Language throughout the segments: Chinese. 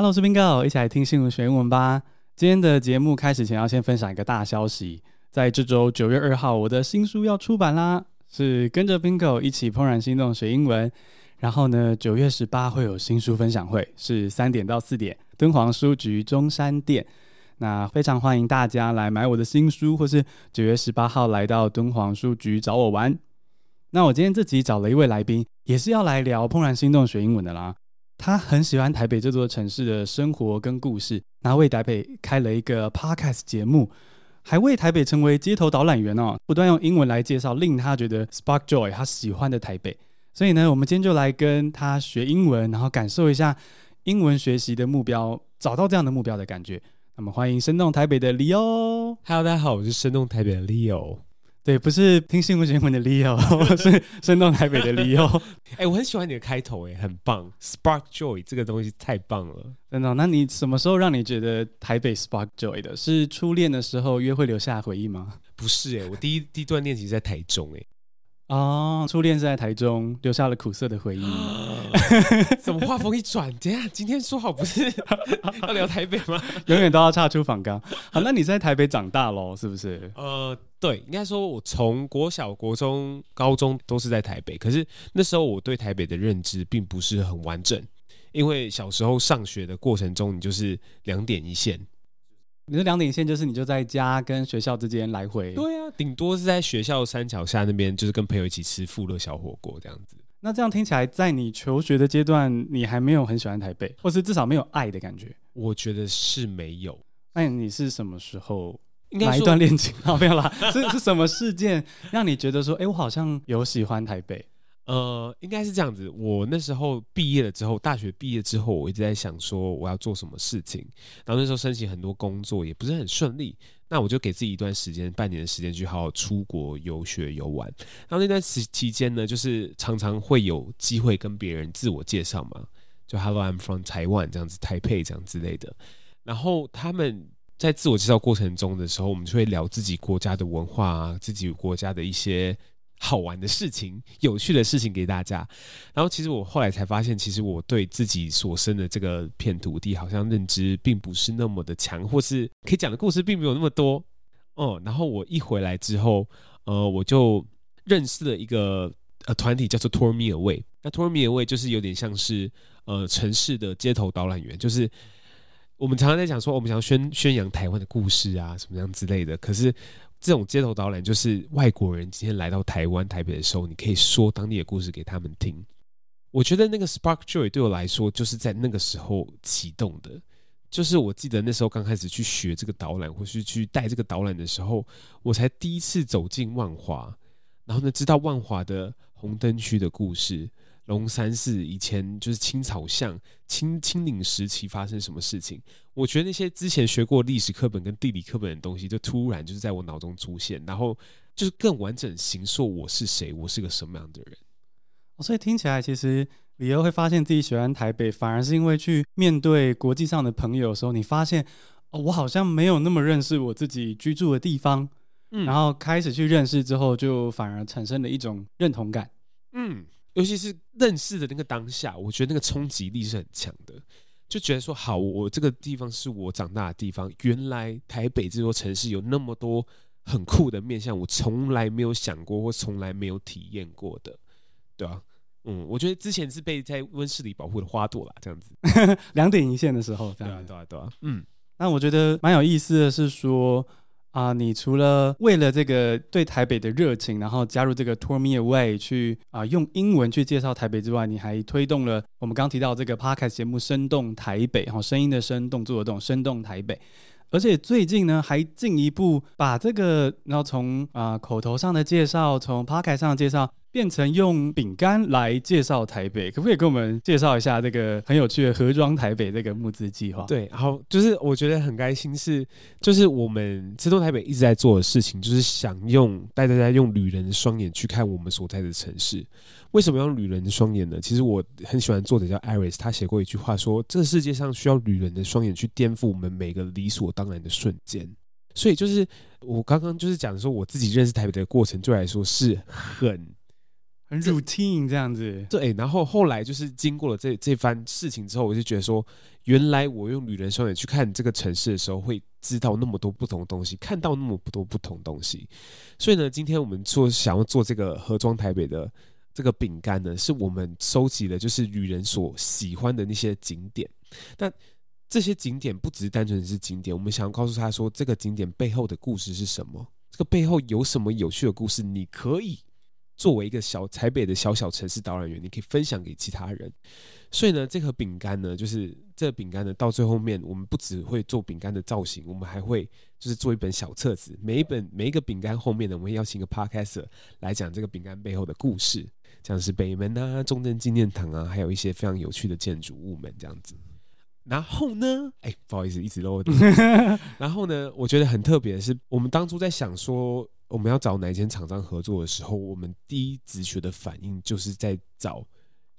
Hello， 我是 Bingo， 一起来听新闻学英文吧。今天的节目开始前，要先分享一个大消息，在这周9月2号，我的新书要出版啦，是跟着 Bingo 一起怦然心动学英文。然后呢，9月18会有新书分享会，是3点到4点，敦煌书局中山店。那非常欢迎大家来买我的新书，或是9月18号来到敦煌书局找我玩。那我今天这集找了一位来宾，也是要来聊怦然心动学英文的啦。他很喜欢台北这座城市的生活跟故事，那为台北开了一个 podcast 节目，还为台北成为街头导览员哦，不断用英文来介绍令他觉得 spark joy 他喜欢的台北。所以呢，我们今天就来跟他学英文，然后感受一下英文学习的目标，找到这样的目标的感觉。那么欢迎生动台北的 Leo。 Hello， 大家好，我是生动台北的 Leo。对，不是听新闻学英文的 Leo， 是生动台北的 Leo。 哎、欸，我很喜欢你的开头，哎，很棒 ，Spark Joy 这个东西太棒了，真的。那你什么时候让你觉得台北 Spark Joy 的？是初恋的时候约会留下的回忆吗？不是，哎，我第一段恋情是在台中，哎。哦，初恋是在台中，留下了苦涩的回忆。怎么话锋一转？等一下，今天说好不是要聊台北吗？永远都要岔出访纲。好，那你在台北长大咯，是不是？对，应该说我从国小、国中、高中都是在台北，可是那时候我对台北的认知并不是很完整，因为小时候上学的过程中，你就是两点一线。你说两点线就是你就在家跟学校之间来回？对啊，顶多是在学校山脚下那边，就是跟朋友一起吃富乐小火锅这样子。那这样听起来，在你求学的阶段，你还没有很喜欢台北，或是至少没有爱的感觉？我觉得是没有。那你是什么时候？哪一段恋情？没有啦，是什么事件让你觉得说，哎、欸，我好像有喜欢台北？应该是这样子，我那时候毕业了之后，大学毕业之后，我一直在想说我要做什么事情，然后那时候申请很多工作也不是很顺利，那我就给自己一段时间，半年的时间去好好出国游学游玩，然后那段期间呢，就是常常会有机会跟别人自我介绍嘛，就 Hello I'm from Taiwan 这样子， Taipei 这样之类的，然后他们在自我介绍过程中的时候，我们就会聊自己国家的文化啊，自己国家的一些好玩的事情、有趣的事情给大家。然后其实我后来才发现，其实我对自己所生的这个片土地好像认知并不是那么的强，或是可以讲的故事并没有那么多哦。然后我一回来之后，我就认识了一个团体叫做 Tour Me Away。 那 Tour Me Away 就是有点像是城市的街头导览员，就是我们常常在讲说我们想要宣扬台湾的故事啊什么样之类的，可是这种街头导览就是外国人今天来到台湾台北的时候，你可以说当地的故事给他们听。我觉得那个 Spark Joy 对我来说就是在那个时候启动的，就是我记得那时候刚开始去学这个导览或是去带这个导览的时候，我才第一次走进万华，然后呢知道万华的红灯区的故事，龙山寺以前就是青草巷、清领时期发生什么事情。我觉得那些之前学过历史课本跟地理课本的东西就突然就是在我脑中出现，然后就是更完整形塑我是谁，我是个什么样的人。所以听起来其实理由会发现自己喜欢台北，反而是因为去面对国际上的朋友的时候，你发现、哦、我好像没有那么认识我自己居住的地方、然后开始去认识之后，就反而产生了一种认同感。尤其是认识的那个当下，我觉得那个冲击力是很强的，就觉得说好，我这个地方是我长大的地方，原来台北这座城市有那么多很酷的面向，我从来没有想过或从来没有体验过的，对啊。我觉得之前是被在温室里保护的花朵啦，这样子两点一线的时候这样子。对啊那我觉得蛮有意思的是说你除了为了这个对台北的热情，然后加入这个 Tour Me Away 去用英文去介绍台北之外，你还推动了我们刚提到这个 Podcast 节目生动台北、声音的生，动作的动，生动台北。而且最近呢还进一步把这个，然后从口头上的介绍，从 Podcast 上的介绍，变成用饼干来介绍台北。可不可以跟我们介绍一下这个很有趣的盒装台北这个募资计划？对，好，就是我觉得很开心是，就是我们生动台北一直在做的事情，就是想用带大家用旅人的双眼去看我们所在的城市。为什么要用旅人的双眼呢？其实我很喜欢作者叫 Iris， 他写过一句话说，这个世界上需要旅人的双眼去颠覆我们每个理所当然的瞬间。所以就是我刚刚就是讲说，我自己认识台北的过程，对我来说是很很 routine 这样子。对，然后后来就是经过了这番事情之后，我就觉得说，原来我用旅人双眼去看这个城市的时候，会知道那么多不同的东西，看到那么多不同的东西。所以呢，今天我们想要做这个盒装台北的这个饼干呢，是我们收集的就是旅人所喜欢的那些景点。那这些景点不只是单纯是景点，我们想要告诉他说，这个景点背后的故事是什么，这个背后有什么有趣的故事，你可以作为一个小台北的小小城市导览员，你可以分享给其他人。所以呢，这盒饼干呢，就是这个饼干呢，到最后面我们不只会做饼干的造型，我们还会就是做一本小册子，每一个饼干后面呢，我们会邀请一个 podcaster 来讲这个饼干背后的故事，像是北门啊、中正纪念堂啊，还有一些非常有趣的建筑物们这样子。然后呢，不好意思，一直漏。然后呢，我觉得很特别的是，我们当初在想说我们要找哪一间厂商合作的时候，我们第一直觉的反应就是在找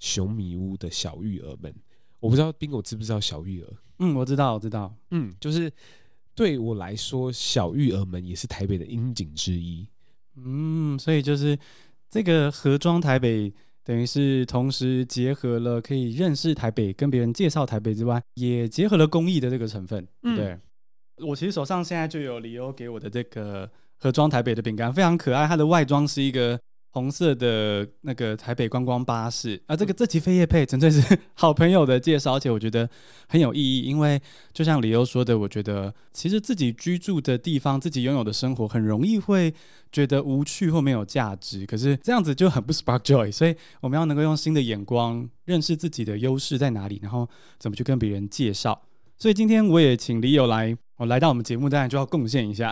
熊迷屋的小育儿们。我不知道 Bingo 知不知道小育儿？我知道。就是对我来说，小育儿们也是台北的樱景之一。所以就是这个盒装台北，等于是同时结合了可以认识台北、跟别人介绍台北之外，也结合了公益的这个成分。对，我其实手上现在就有Leo给我的这个盒装台北的饼干，非常可爱。它的外装是一个红色的那个台北观光巴士啊，这期非业配，纯粹是好朋友的介绍，而且我觉得很有意义。因为就像Leo说的，我觉得其实自己居住的地方、自己拥有的生活，很容易会觉得无趣或没有价值，可是这样子就很不 spark joy。所以我们要能够用新的眼光认识自己的优势在哪里，然后怎么去跟别人介绍。所以今天我也请Leo来到我们节目，当然就要贡献一下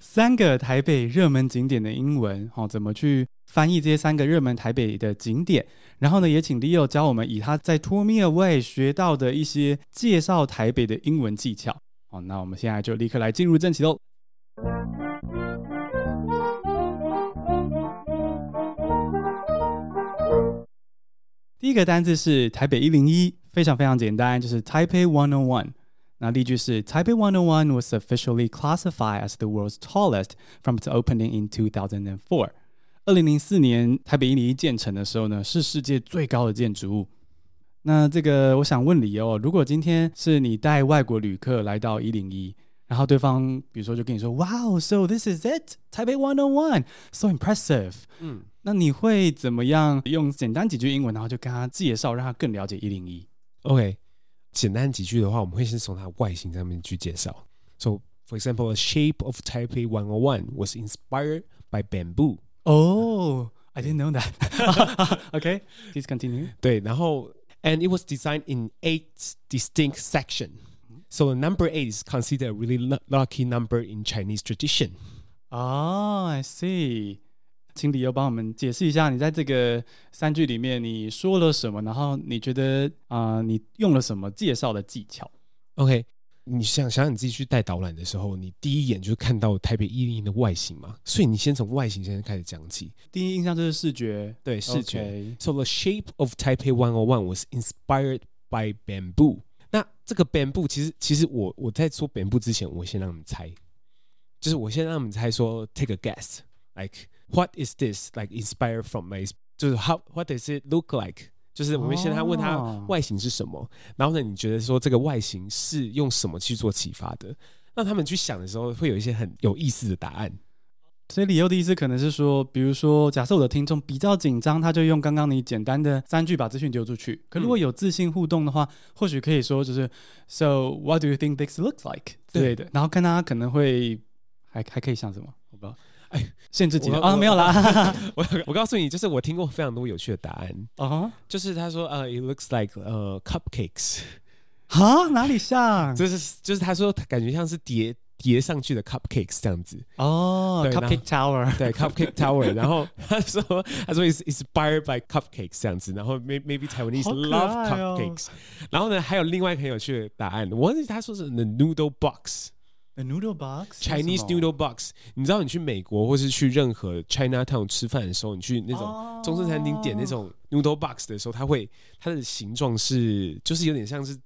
三个台北热门景点的英文，怎么去翻译这些三个热门台北的景点。然后呢，也请Leo教我们以他在 Tour Me Away 学到的一些介绍台北的英文技巧。那我们现在就立刻来进入正题喽。第一个单字是台北101，非常非常简单，就是 Taipei 101。那例句是 Taipei 101 was officially classified as the world's tallest from its opening in 2004。 2004年台北101建成的时候呢，是世界最高的建筑物。那这个我想问Leo，如果今天是你带外国旅客来到101，然后对方比如说就跟你说 Wow, so this is it, Taipei 101, so impressive。 那你会怎么样用简单几句英文，然后就跟他介绍，让他更了解101？OK， 简单几句的话，我们会先从它外形上面去介绍。So, for example, the shape of Taipei 101 was inspired by bamboo. Oh, I didn't know that. Okay, please continue. 对，然后 and it was designed in 8 distinct sections. So the number 8 is considered a really lucky number in Chinese tradition. Oh, I see.请Leo帮我们解释一下，你在这个三句里面你说了什么，然后你觉得你用了什么介绍的技巧。 OK， 你想你自己去带导览的时候，你第一眼就看到台北101的外形嘛，所以你先从外形先开始讲起。第一印象就是视觉，对，视觉。Okay. So the shape of Taipei 101 was inspired by bamboo。 那这个 bamboo 其实我在说 bamboo 之前，我先让你们猜，就是我先让你们猜说 take a guess like What is this like inspired from? Like, 就是 what does it look like? 就是我们现在问他外形是什么，然后呢，你觉得说这个外形是用什么去做启发的？那他们去想的时候，会有一些很有意思的答案。所以Leo的意思可能是说，比如说，假设我的听众比较紧张，他就用刚刚你简单的三句把资讯丢出去。可如果有自信互动的话，或许可以说就是 So what do you think this looks like? 之类的，然后看他可能会还可以想什么，我不知道。限制级的没有啦。我告诉你，就是我听过非常多有趣的答案。就是他说it looks like cupcakes。 哈，哪里像？就是他说感觉像是叠上去的 cupcakes 这样子。cupcake tower。 对， cupcake tower。 然后他说 it's inspired by cupcakes 这样子，然后 maybe Taiwanese love cupcakes。 然后呢，还有另外一个很有趣的答案，我忘记他说是 the noodle box。A noodle box? Chinese noodle box。 你知道你去美国或是去任何 Chinatown 吃饭的时候，你去那种中式餐厅点那种 noodle box 的时候，它的形状是就是有点像是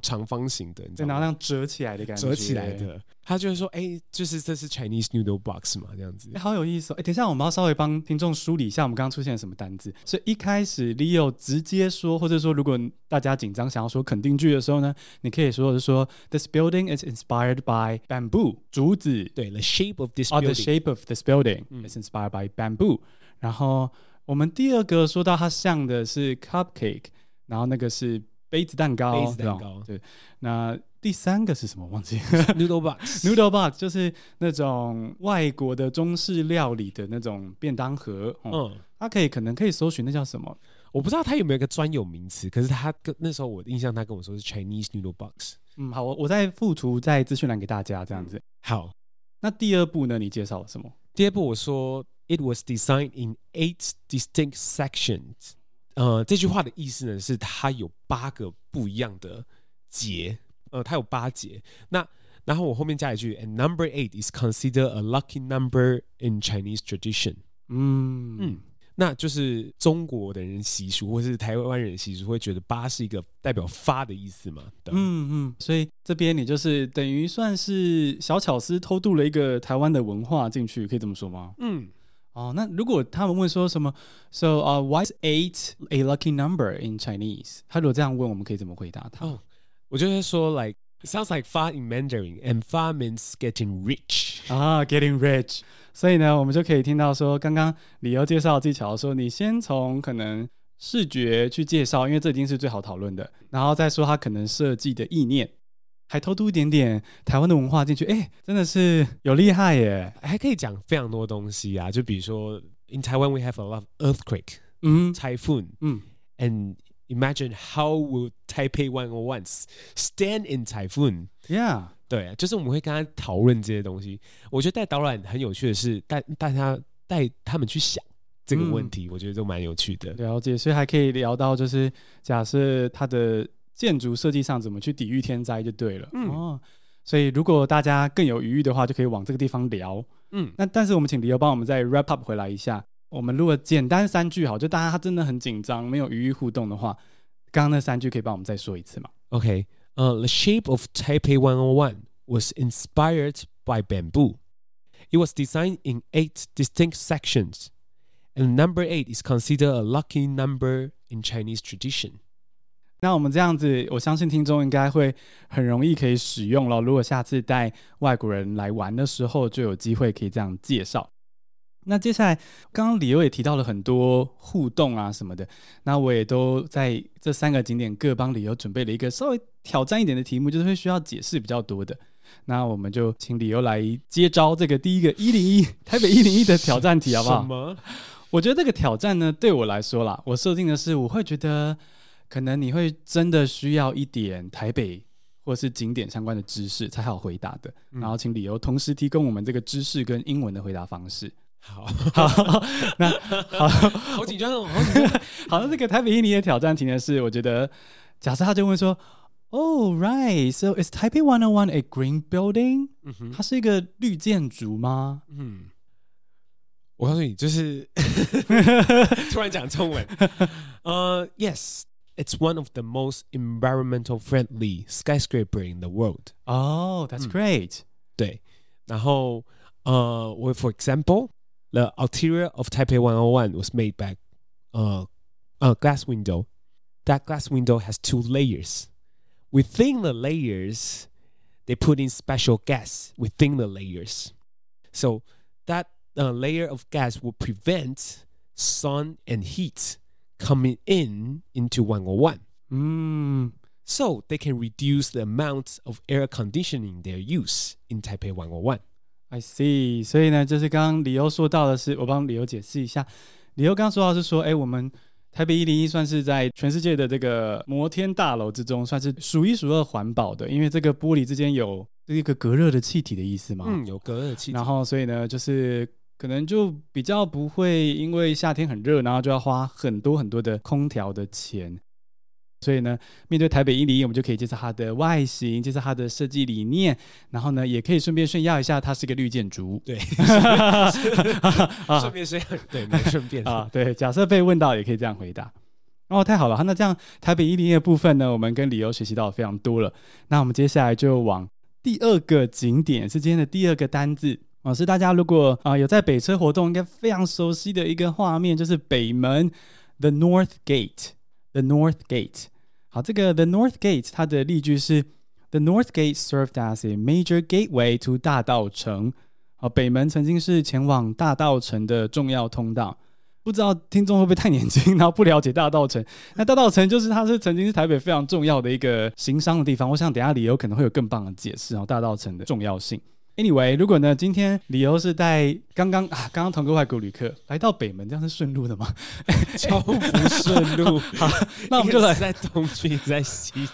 长方形的，你知道吗？然后像折起来的感觉，折起来的。他就会说，就是这是 Chinese noodle box 嘛，这样子。好有意思哦！等一下，我们要稍微帮听众梳理一下我们刚刚出现了什么单字。所以一开始 Leo 直接说，或者说如果大家紧张想要说肯定句的时候呢，你可以说的说 This building is inspired by bamboo， 竹子。对 ，The shape of this building， the shape of this building is inspired by bamboo。然后我们第二个说到它像的是 cupcake， 然后那个是杯子蛋糕。对，那第三个是什么忘记了？ Noodle box， Noodle box 就是那种外国的中式料理的那种便当盒。它可以搜寻那叫什么？我不知道它有没有一个专有名词，可是它那时候我印象他跟我说是 Chinese Noodle box。好，我再附图在资讯栏给大家这样子。好，那第二步呢？你介绍了什么？第二步我说。It was designed in 8 distinct sections. 这句话的意思呢是它有八个不一样的节，它有八节。那然后我后面加一句 ，And number 8 is considered a lucky number in Chinese tradition. 那就是中国的人习俗或是台湾人习俗会觉得八是一个代表发的意思嘛。所以这边你就是等于算是小巧思偷渡了一个台湾的文化进去，可以这么说吗？那如果他们问说什么 So why is 8 a lucky number in Chinese? 他如果这样问我们可以怎么回答他？我就会说 like It sounds like fa in Mandarin and fa means getting rich. Getting rich. 所以呢我们就可以听到说刚刚理由介绍技巧说你先从可能视觉去介绍，因为这已经是最好讨论的，然后再说他可能设计的意念，还偷渡一点点台湾的文化进去，真的是有厉害耶！还可以讲非常多东西啊，就比如说 ，in Taiwan we have a lot of earthquake， typhoon， and imagine how will Taipei 101 stand in typhoon？ Yeah， 对，就是我们会跟他讨论这些东西。我觉得带导览很有趣的是带他们去想。这个问题我觉得都蛮有趣的，了解，所以还可以聊到就是假设它的建筑设计上怎么去抵御天灾就对了。所以如果大家更有余裕的话就可以往这个地方聊。那但是我们请理由帮我们再 wrap up 回来一下，我们如果简单三句好，就大家真的很紧张没有余裕互动的话，刚刚那三句可以帮我们再说一次吗？ OK， The shape of Taipei 101 was inspired by bamboo. It was designed in 8 distinct sections and number 8 is considered a lucky number in Chinese tradition. 那我们这样子我相信听众应该会很容易可以使用了，如果下次带外国人来玩的时候就有机会可以这样介绍。那接下来刚刚理由也提到了很多互动啊什么的，那我也都在这三个景点各帮理由准备了一个稍微挑战一点的题目，就是会需要解释比较多的，那我们就请理由来接招这个第一个101台北101的挑战题好不好？什么？我觉得这个挑战呢对我来说啦，我设定的是我会觉得可能你会真的需要一点台北或是景点相关的知识才好回答的，然后请理由同时提供我们这个知识跟英文的回答方式。好那好紧张哦，好，那这个台北101的挑战题呢是我觉得假设他就问说Oh, right. So is Taipei 101 a green building? 它是一个绿建筑吗？我告诉你，就是突然讲中文。Yes, it's one of the most environmental friendly skyscraper in the world. Oh, that's great. 对，然后for example, the interior of Taipei 101 was made by a glass window. That glass window has 2 layers. Within the layers, they put in special gas within the layers. So that layer of gas will prevent sun and heat coming into 101. So they can reduce the amount of air conditioning their use in Taipei 101. I see. 所以呢，就是刚刚理由说到的是，我帮理由解释一下。理由刚刚说到是说，我们台北101算是在全世界的这个摩天大楼之中算是数一数二环保的，因为这个玻璃之间有一个隔热的气体的意思嘛，有隔热气体，然后所以呢就是可能就比较不会因为夏天很热然后就要花很多很多的空调的钱，所以呢面对台北101我们就可以介绍它的外形，介绍它的设计理念，然后呢也可以顺便炫耀一下它是一个绿建筑。对顺便炫耀，对，顺便，对，假设被问到也可以这样回答。哦，太好了，那这样台北101的部分呢，我们跟Leo学习到非常多了。那我们接下来就往第二个景点，是今天的第二个单字，是大家如果有在北车活动应该非常熟悉的一个画面，就是北门 The North Gate。 The North Gate， 好，这个 The North Gate 它的例句是 The North Gate served as a major gateway to 大稻埕。好，北门曾经是前往大稻埕的重要通道。不知道听众会不会太年轻，然后不了解大稻埕。那大稻埕就是它是曾经是台北非常重要的一个行商的地方，我想等一下Leo可能会有更棒的解释大稻埕的重要性。Anyway， 如果呢今天Leo是带刚刚同个外国旅客来到北门，这样是顺路的吗？超不顺路。好，那我们就来，一个是在东区，一个在西区。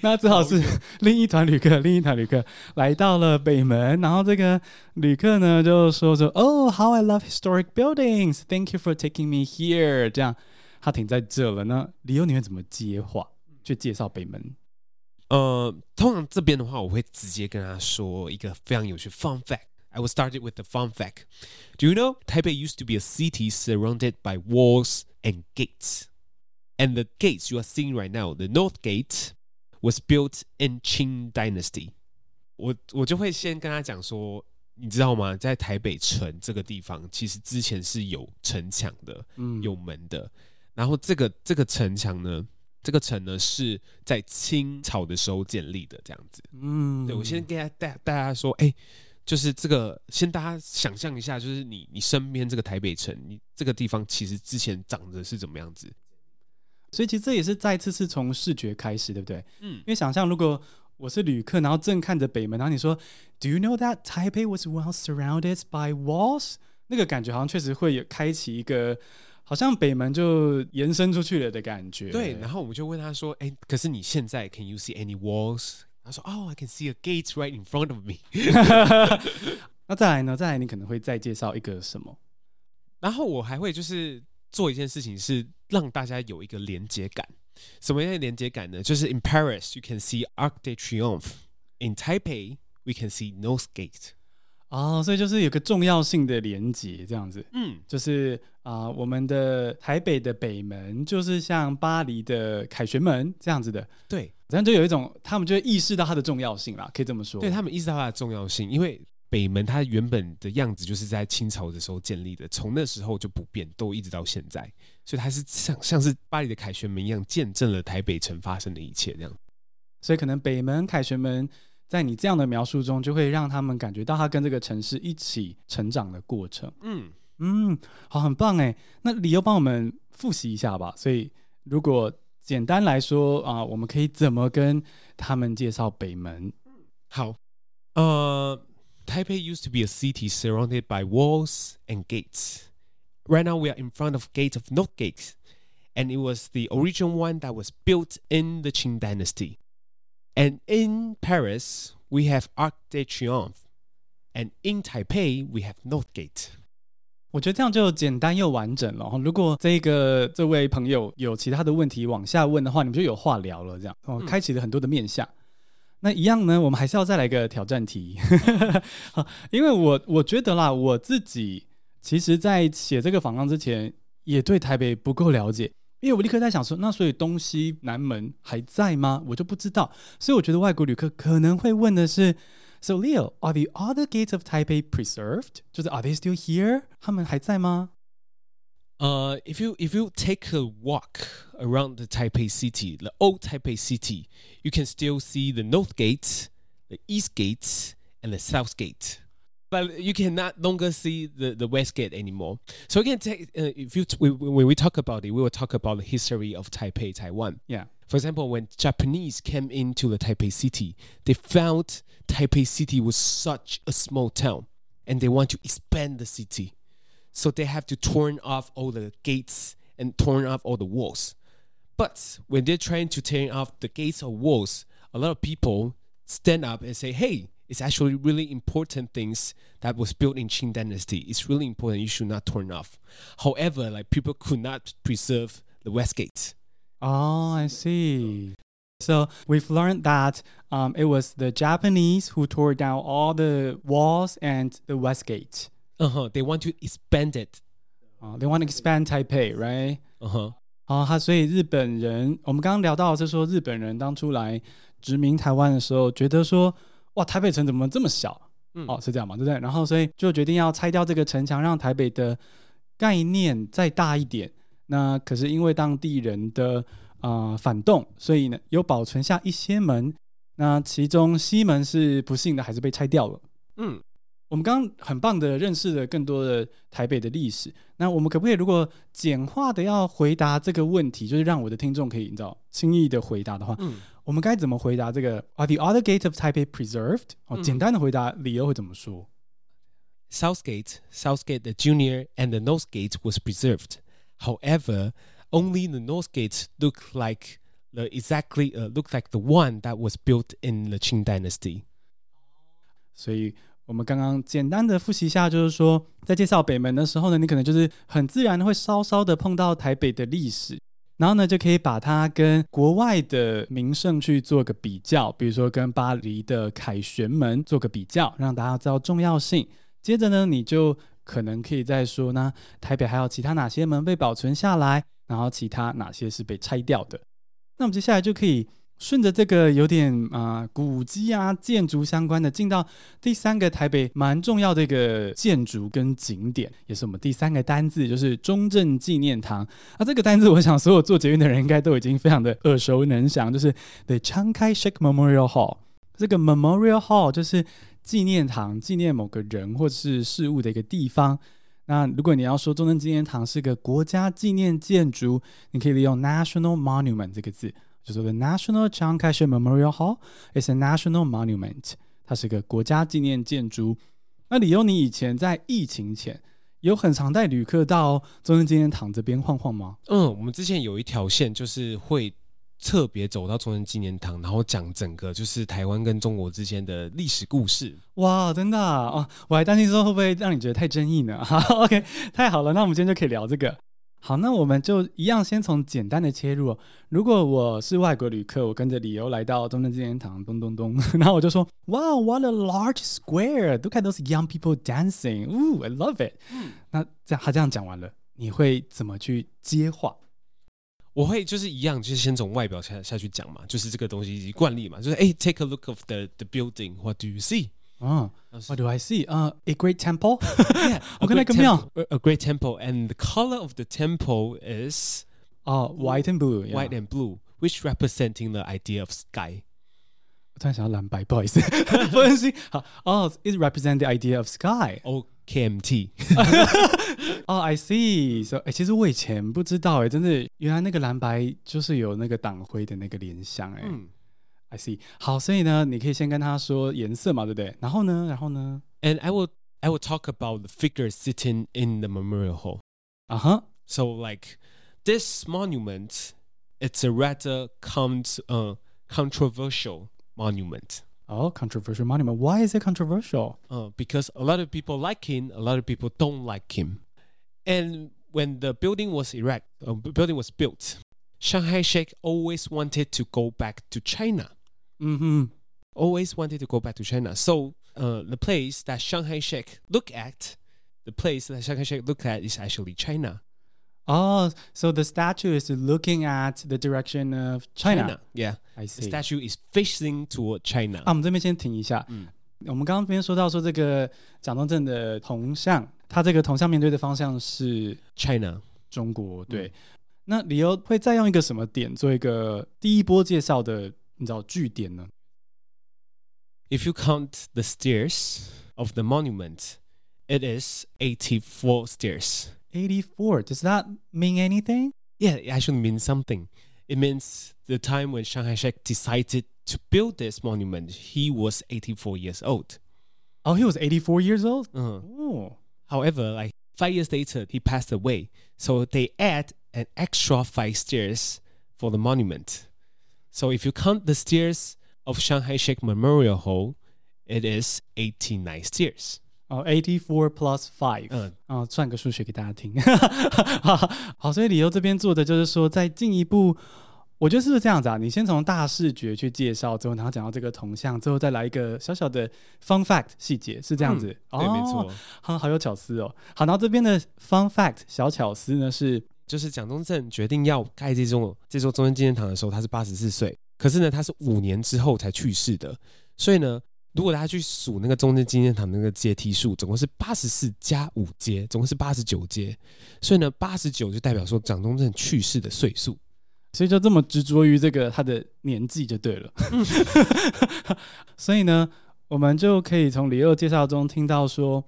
那只好是另一团旅客来到了北门，然后这个旅客呢就说 Oh how I love historic buildings, thank you for taking me here， 这样他停在这了呢，Leo你会怎么接话去介绍北门？通常这边的话，我会直接跟他说一个非常有趣 fun fact. I will start it with the fun fact. Do you know Taipei used to be a city surrounded by walls and gates? And the gates you are seeing right now, the North Gate, was built in Qing Dynasty. 我就会先跟他讲说，你知道吗？在台北城这个地方，其实之前是有城墙的，有门的。然后这个城墙呢？这个城呢是在清朝的时候建立的，这样子。对，我先给大家说，就是这个，先大家想象一下，就是你身边这个台北城，你这个地方其实之前长得是怎么样子。所以其实这也是再次是从视觉开始，对不对？因为想象如果我是旅客，然后正看着北门，然后你说 ，Do you know that Taipei was once surrounded by walls？ 那个感觉好像确实会有开启一个。好像北门就延伸出去了的感觉。对，然后我们就问他说：“可是你现在 Can you see any walls？” 他说 ：“Oh, I can see a gate right in front of me。”那再来呢？再来你可能会再介绍一个什么？然后我还会就是做一件事情，是让大家有一个连接感。什么样的连接感呢？就是 In Paris, you can see Arc de Triomphe. In Taipei, we can see North Gate.所以就是有个重要性的连结这样子。就是我们的台北的北门就是像巴黎的凯旋门这样子的。对，这样就有一种他们就会意识到它的重要性啦，可以这么说。对，他们意识到它的重要性，因为北门它原本的样子就是在清朝的时候建立的，从那时候就不变，都一直到现在，所以它是像是巴黎的凯旋门一样，见证了台北城发生的一切这样。所以可能北门、凯旋门在你这样的描述中，就会让他们感觉到他跟这个城市一起成长的过程。好，很棒耶。那Leo帮我们复习一下吧。所以如果简单来说我们可以怎么跟他们介绍北门？好，Taipei used to be a city surrounded by walls and gates. Right now we are in front of gate of North Gate, and it was the original one that was built in the Qing Dynasty.And in Paris, we have Arc de Triomphe. And in Taipei, we have North Gate. 我觉得这样就简单又完整了。如果这位朋友有其他的问题往下问的话，你们就有话聊了这样。开启了很多的面向。那一样呢，我们还是要再来个挑战题。因为我觉得啦，我自己其实在写这个访纲之前，也对台北不够了解。因为我立刻在想说，那所以东西南门还在吗？我就不知道。所以我觉得外国旅客可能会问的是 ，So Leo, are the other gates of Taipei preserved? 就是 Are they still here? 他们还在吗？If you take a walk around the Taipei city, the old Taipei city, you can still see the North Gate, the East Gate, and the South Gate.But you cannot longer see the West Gate anymore. So again, when we talk about it, we will talk about the history of Taipei, Taiwan. Yeah. For example, when Japanese came into the Taipei city, they found Taipei city was such a small town, and they want to expand the city. So they have to turn off all the gates and turn off all the walls. But when they're trying to turn off the gates or walls, a lot of people stand up and say, hey,It's actually really important things that was built in Qing Dynasty. It's really important. You should not turn off. However, like people could not preserve the West Gate. Oh, I see. So we've learned that it was the Japanese who tore down all the walls and the West Gate. They want to expand it. They want to expand Taipei, right? 好，他所以日本人，我们刚刚聊到是说日本人当初来殖民台湾的时候，觉得说哇台北城怎么这么小，哦是这样嘛对不对？然后所以就决定要拆掉这个城墙，让台北的概念再大一点。那可是因为当地人的反动，所以呢有保存下一些门，那其中西门是不幸的还是被拆掉了。嗯，我们刚刚很棒的认识了更多的台北的历史，那我们可不可以如果简化的要回答这个问题，就是让我的听众可以你知道轻易的回答的话，我们该怎么回答这个 Are the other gates of Taipei preserved？ 简单的回答理由会怎么说？ South Gate, the Junior and the North Gate was preserved. However, only the North Gate looked like the one that was built in the Qing Dynasty. 所以我们刚刚简单的复习一下，就是说在介绍北门的时候呢，你可能就是很自然会稍稍的碰到台北的历史，然后呢就可以把它跟国外的名胜去做个比较，比如说跟巴黎的凯旋门做个比较，让大家知道重要性。接着呢你就可能可以再说呢，台北还有其他哪些门被保存下来，然后其他哪些是被拆掉的。那我们接下来就可以顺着这个有点古迹啊建筑相关的，进到第三个台北蛮重要的一个建筑跟景点，也是我们第三个单字，就是中正纪念堂。这个单字我想所有做捷运的人应该都已经非常的耳熟能详，就是 The Chiang Kai-shek Memorial Hall。 这个 Memorial Hall 就是纪念堂，纪念某个人或是事物的一个地方。那如果你要说中正纪念堂是个国家纪念建筑，你可以利用 National Monument 这个字，就是 The National Chiang Kai-shek Memorial Hall is a national monument， 它是一个国家纪念建筑。那理由你以前在疫情前有很常带旅客到中正纪念堂这边晃晃吗？我们之前有一条线就是会特别走到中正纪念堂，然后讲整个就是台湾跟中国之间的历史故事。哇真的啊，我还担心说会不会让你觉得太争议呢。OK 太好了，那我们今天就可以聊这个。好，那我们就一样先从简单的切入。如果我是外国旅客，我跟着理由来到中正纪念堂咚咚咚，然后我就说 Wow, what a large square, look at those young people dancing, ooh, I love it。 那他这样讲完了，你会怎么去接话？我会就是一样就是先从外表 下去讲嘛，就是这个东西惯例嘛，就是take a look of the building, what do you see?What do I see? A great temple? Yeah, a great temple, and the color of the temple is white and blue. Yeah. White and blue, which representing the idea of sky. 我突然想到蓝白，不好意思，分析好哦。It represents the idea of sky. Oh, KMT. Oh, I see. So, 其实我以前不知道真的原来那个蓝白就是有那个党徽的那个联想I see. 好，所以呢，你可以先跟他说颜色嘛，对不对？然后呢 ？And I will talk about the figures sitting in the memorial hall. So like this monument, it's a rather controversial monument. Oh, controversial monument. Why is it controversial? Because a lot of people like him, a lot of people don't like him. And when the building was built, Chiang Kai-shek always wanted to go back to China. So the place that Chiang Kai-shek looked at is actually China. Oh, so the statue is looking at the direction of China. Yeah, I see. The statue is facing toward China. 我们这边先停一下。我们刚刚边说到说这个蒋中正的铜像，它这个铜像面对的方向是 China， 中国，对。那理由会再用一个什么点做一个第一波介绍的你知道据点呢？ If you count the stairs of the monument, it is 84 stairs. 84, does that mean anything? Yeah, it actually means something. It means the time when Chiang Kai-shek decided to build this monument, he was 84 years old. Oh, he was 84 years old? Oh. However, like 5 years later, he passed away. So they add an extra 5 stairs for the monument. So if you count the stairs of Chiang Kai-shek Memorial Hall, it is 89 stairs. Oh, 84 plus 5. 算个数学给大家听。好，所以理由这边做的就是说再进一步，我觉得是不是这样子啊，你先从大视觉去介绍之后，然后讲到这个铜像之后，再来一个小小的 fun fact 细节，是这样子？对，没错。好有巧思哦。好，然后这边的 fun fact 小巧思呢是就是蒋中正决定要盖这座中正纪念堂的时候，他是84岁，可是呢，他是5年之后才去世的。所以呢，如果大家去数那个中正纪念堂那个阶梯数，总共是84+5阶，总共是89阶。所以呢，89就代表说蒋中正去世的岁数。所以就这么执着于这个他的年纪就对了。所以呢，我们就可以从李欧介绍中听到说，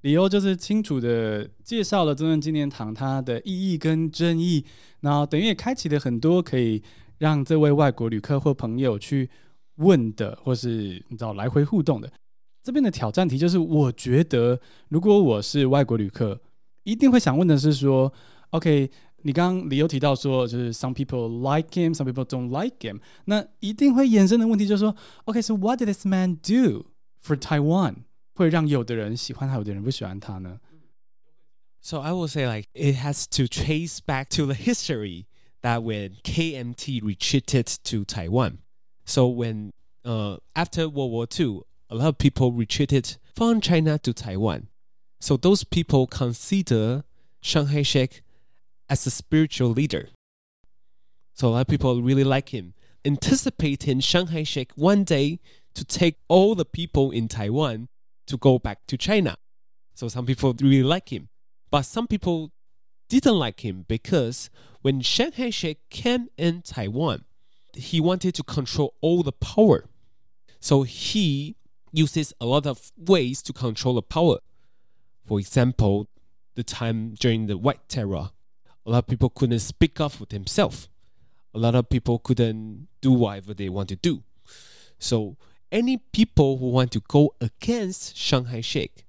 李欧就是清楚的介绍了中正纪念堂它的意义跟争议，然后等于也开启了很多可以让这位外国旅客或朋友去问的，或是你知道来回互动的。这边的挑战题就是，我觉得如果我是外国旅客，一定会想问的是说 ，OK。你刚刚理由提到说，就是 some people like him, some people don't like him。那一定会衍生的问题就是说 ，OK, so what did this man do for Taiwan? 会让有的人喜欢他，有的人不喜欢他呢？ So I will say, like, it has to trace back to the history that when KMT retreated to Taiwan. So when after World War II, a lot of people retreated from China to Taiwan. So those people consider Chiang Kai-shek as a spiritual leader. So a lot of people really like him, anticipating Chiang Kai-shek one day to take all the people in Taiwan to go back to China. So some people really like him, but some people didn't like him because when Chiang Kai-shek came in Taiwan, he wanted to control all the power. So he uses a lot of ways to control the power. For example, the time during the White Terror,A lot of people couldn't speak up for themselves. A lot of people couldn't do whatever they want to do. So any people who want to go against Chiang Kai-shek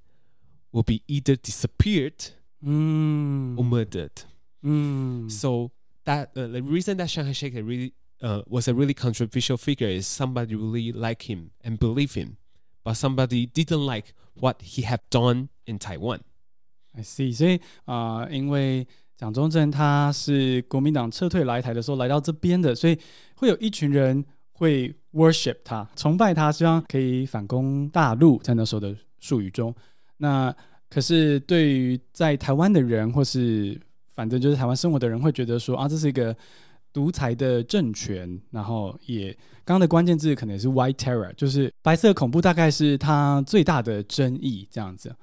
will be either disappeared or murdered. So that the reason that Chiang Kai-shek really, was a really controversial figure is somebody really liked him and believed him, but somebody didn't like what he had done in Taiwan. I see. 所以因为蒋中正他是国民党撤退来台的时候来到这边的，所以会有一群人会 worship 他，崇拜他，希望可以反攻大陆，在那时候的术语中。那可是对于在台湾的人，或是反正就是台湾生活的人，会觉得说啊，这是一个独裁的政权。然后也刚刚的关键字可能是 White Terror， 就是白色恐怖，大概是他最大的争议这样子。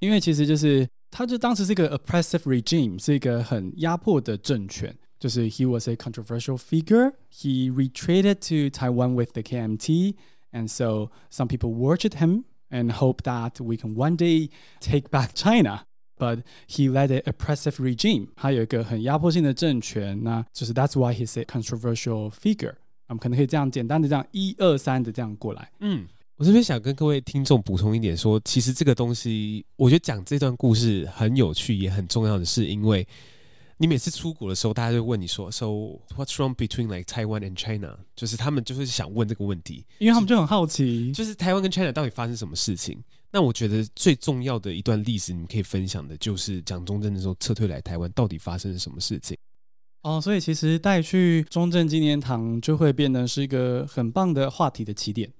因为其实就是他就当时是一个 oppressive regime， 是一个很压迫的政权。就是 he was a controversial figure. He retreated to Taiwan with the KMT, and so some people worshipped him and hope that we can one day take back China. But he led an oppressive regime. 他有一个很压迫性的政权，那就是 that's why he's a controversial figure. 我们可能可以这样简单的这样1、2、3的这样过来。我这边想跟各位听众补充一点说，其实这个东西我觉得讲这段故事很有趣也很重要的是，因为你每次出国的时候大家就问你说 So what's wrong between like Taiwan and China， 就是他们就是想问这个问题，因为他们就很好奇就是台湾跟 China 到底发生什么事情。那我觉得最重要的一段历史你们可以分享的就是蒋中正的时候撤退来台湾到底发生了什么事情。所以其实带去中正纪念堂就会变成是一个很棒的话题的起点。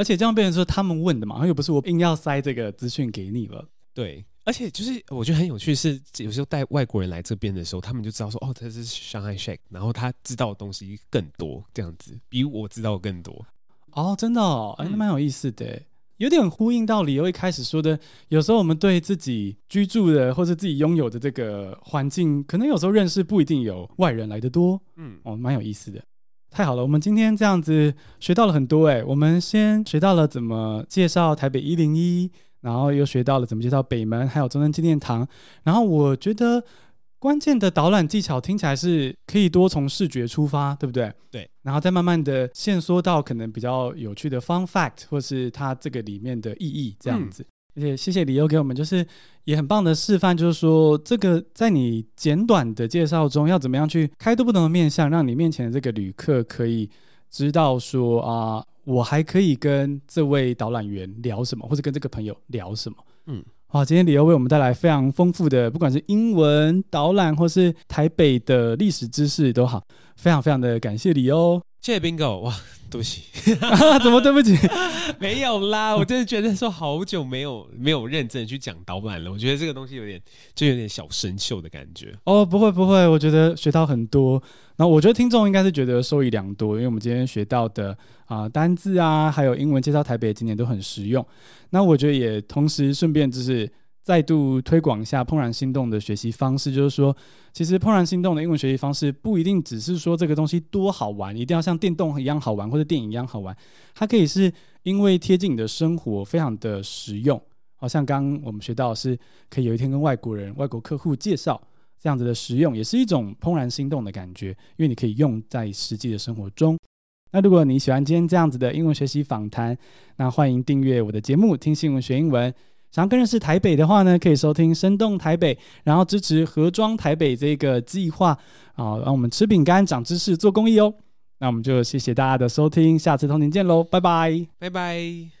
而且这样变成说他们问的嘛，又不是我硬要塞这个资讯给你了。对，而且就是我觉得很有趣是，有时候带外国人来这边的时候，他们就知道说，哦，他是 Chiang Kai-shek， 然后他知道的东西更多，这样子比我知道更多。真的哦，那蛮有意思的，有点呼应到Leo一开始说的，有时候我们对自己居住的或是自己拥有的这个环境，可能有时候认识不一定有外人来的多。蛮有意思的。太好了，我们今天这样子学到了很多。我们先学到了怎么介绍台北101，然后又学到了怎么介绍北门还有中正纪念堂。然后我觉得关键的导览技巧听起来是可以多从视觉出发，对不对？对，然后再慢慢的限缩到可能比较有趣的 fun fact 或是它这个里面的意义这样子。而且谢谢Leo给我们就是也很棒的示范，就是说这个在你简短的介绍中要怎么样去开拓不同的面向，让你面前的这个旅客可以知道说啊，我还可以跟这位导览员聊什么，或者跟这个朋友聊什么。今天Leo为我们带来非常丰富的，不管是英文导览或是台北的历史知识都好，非常非常的感谢你哦。谢谢 Bingo。 哇，对不起啊，怎么对不起？没有啦，我真的觉得说好久没有认真去讲导览了，我觉得这个东西有点小生锈的感觉。哦，不会不会，我觉得学到很多，然后我觉得听众应该是觉得受益良多，因为我们今天学到的单字啊，还有英文介绍台北的景点都很实用。那我觉得也同时顺便就是再度推广一下怦然心动的学习方式，就是说其实怦然心动的英文学习方式不一定只是说这个东西多好玩，一定要像电动一样好玩或者电影一样好玩，它可以是因为贴近你的生活非常的实用。好像刚刚我们学到的是可以有一天跟外国客户介绍，这样子的实用也是一种怦然心动的感觉，因为你可以用在实际的生活中。那如果你喜欢今天这样子的英文学习访谈，那欢迎订阅我的节目听新闻学英文。想要更认识台北的话呢，可以收听生动台北，然后支持盒装台北这个计划让我们吃饼干长知识做公益哦。那我们就谢谢大家的收听，下次同您见咯，拜拜拜拜。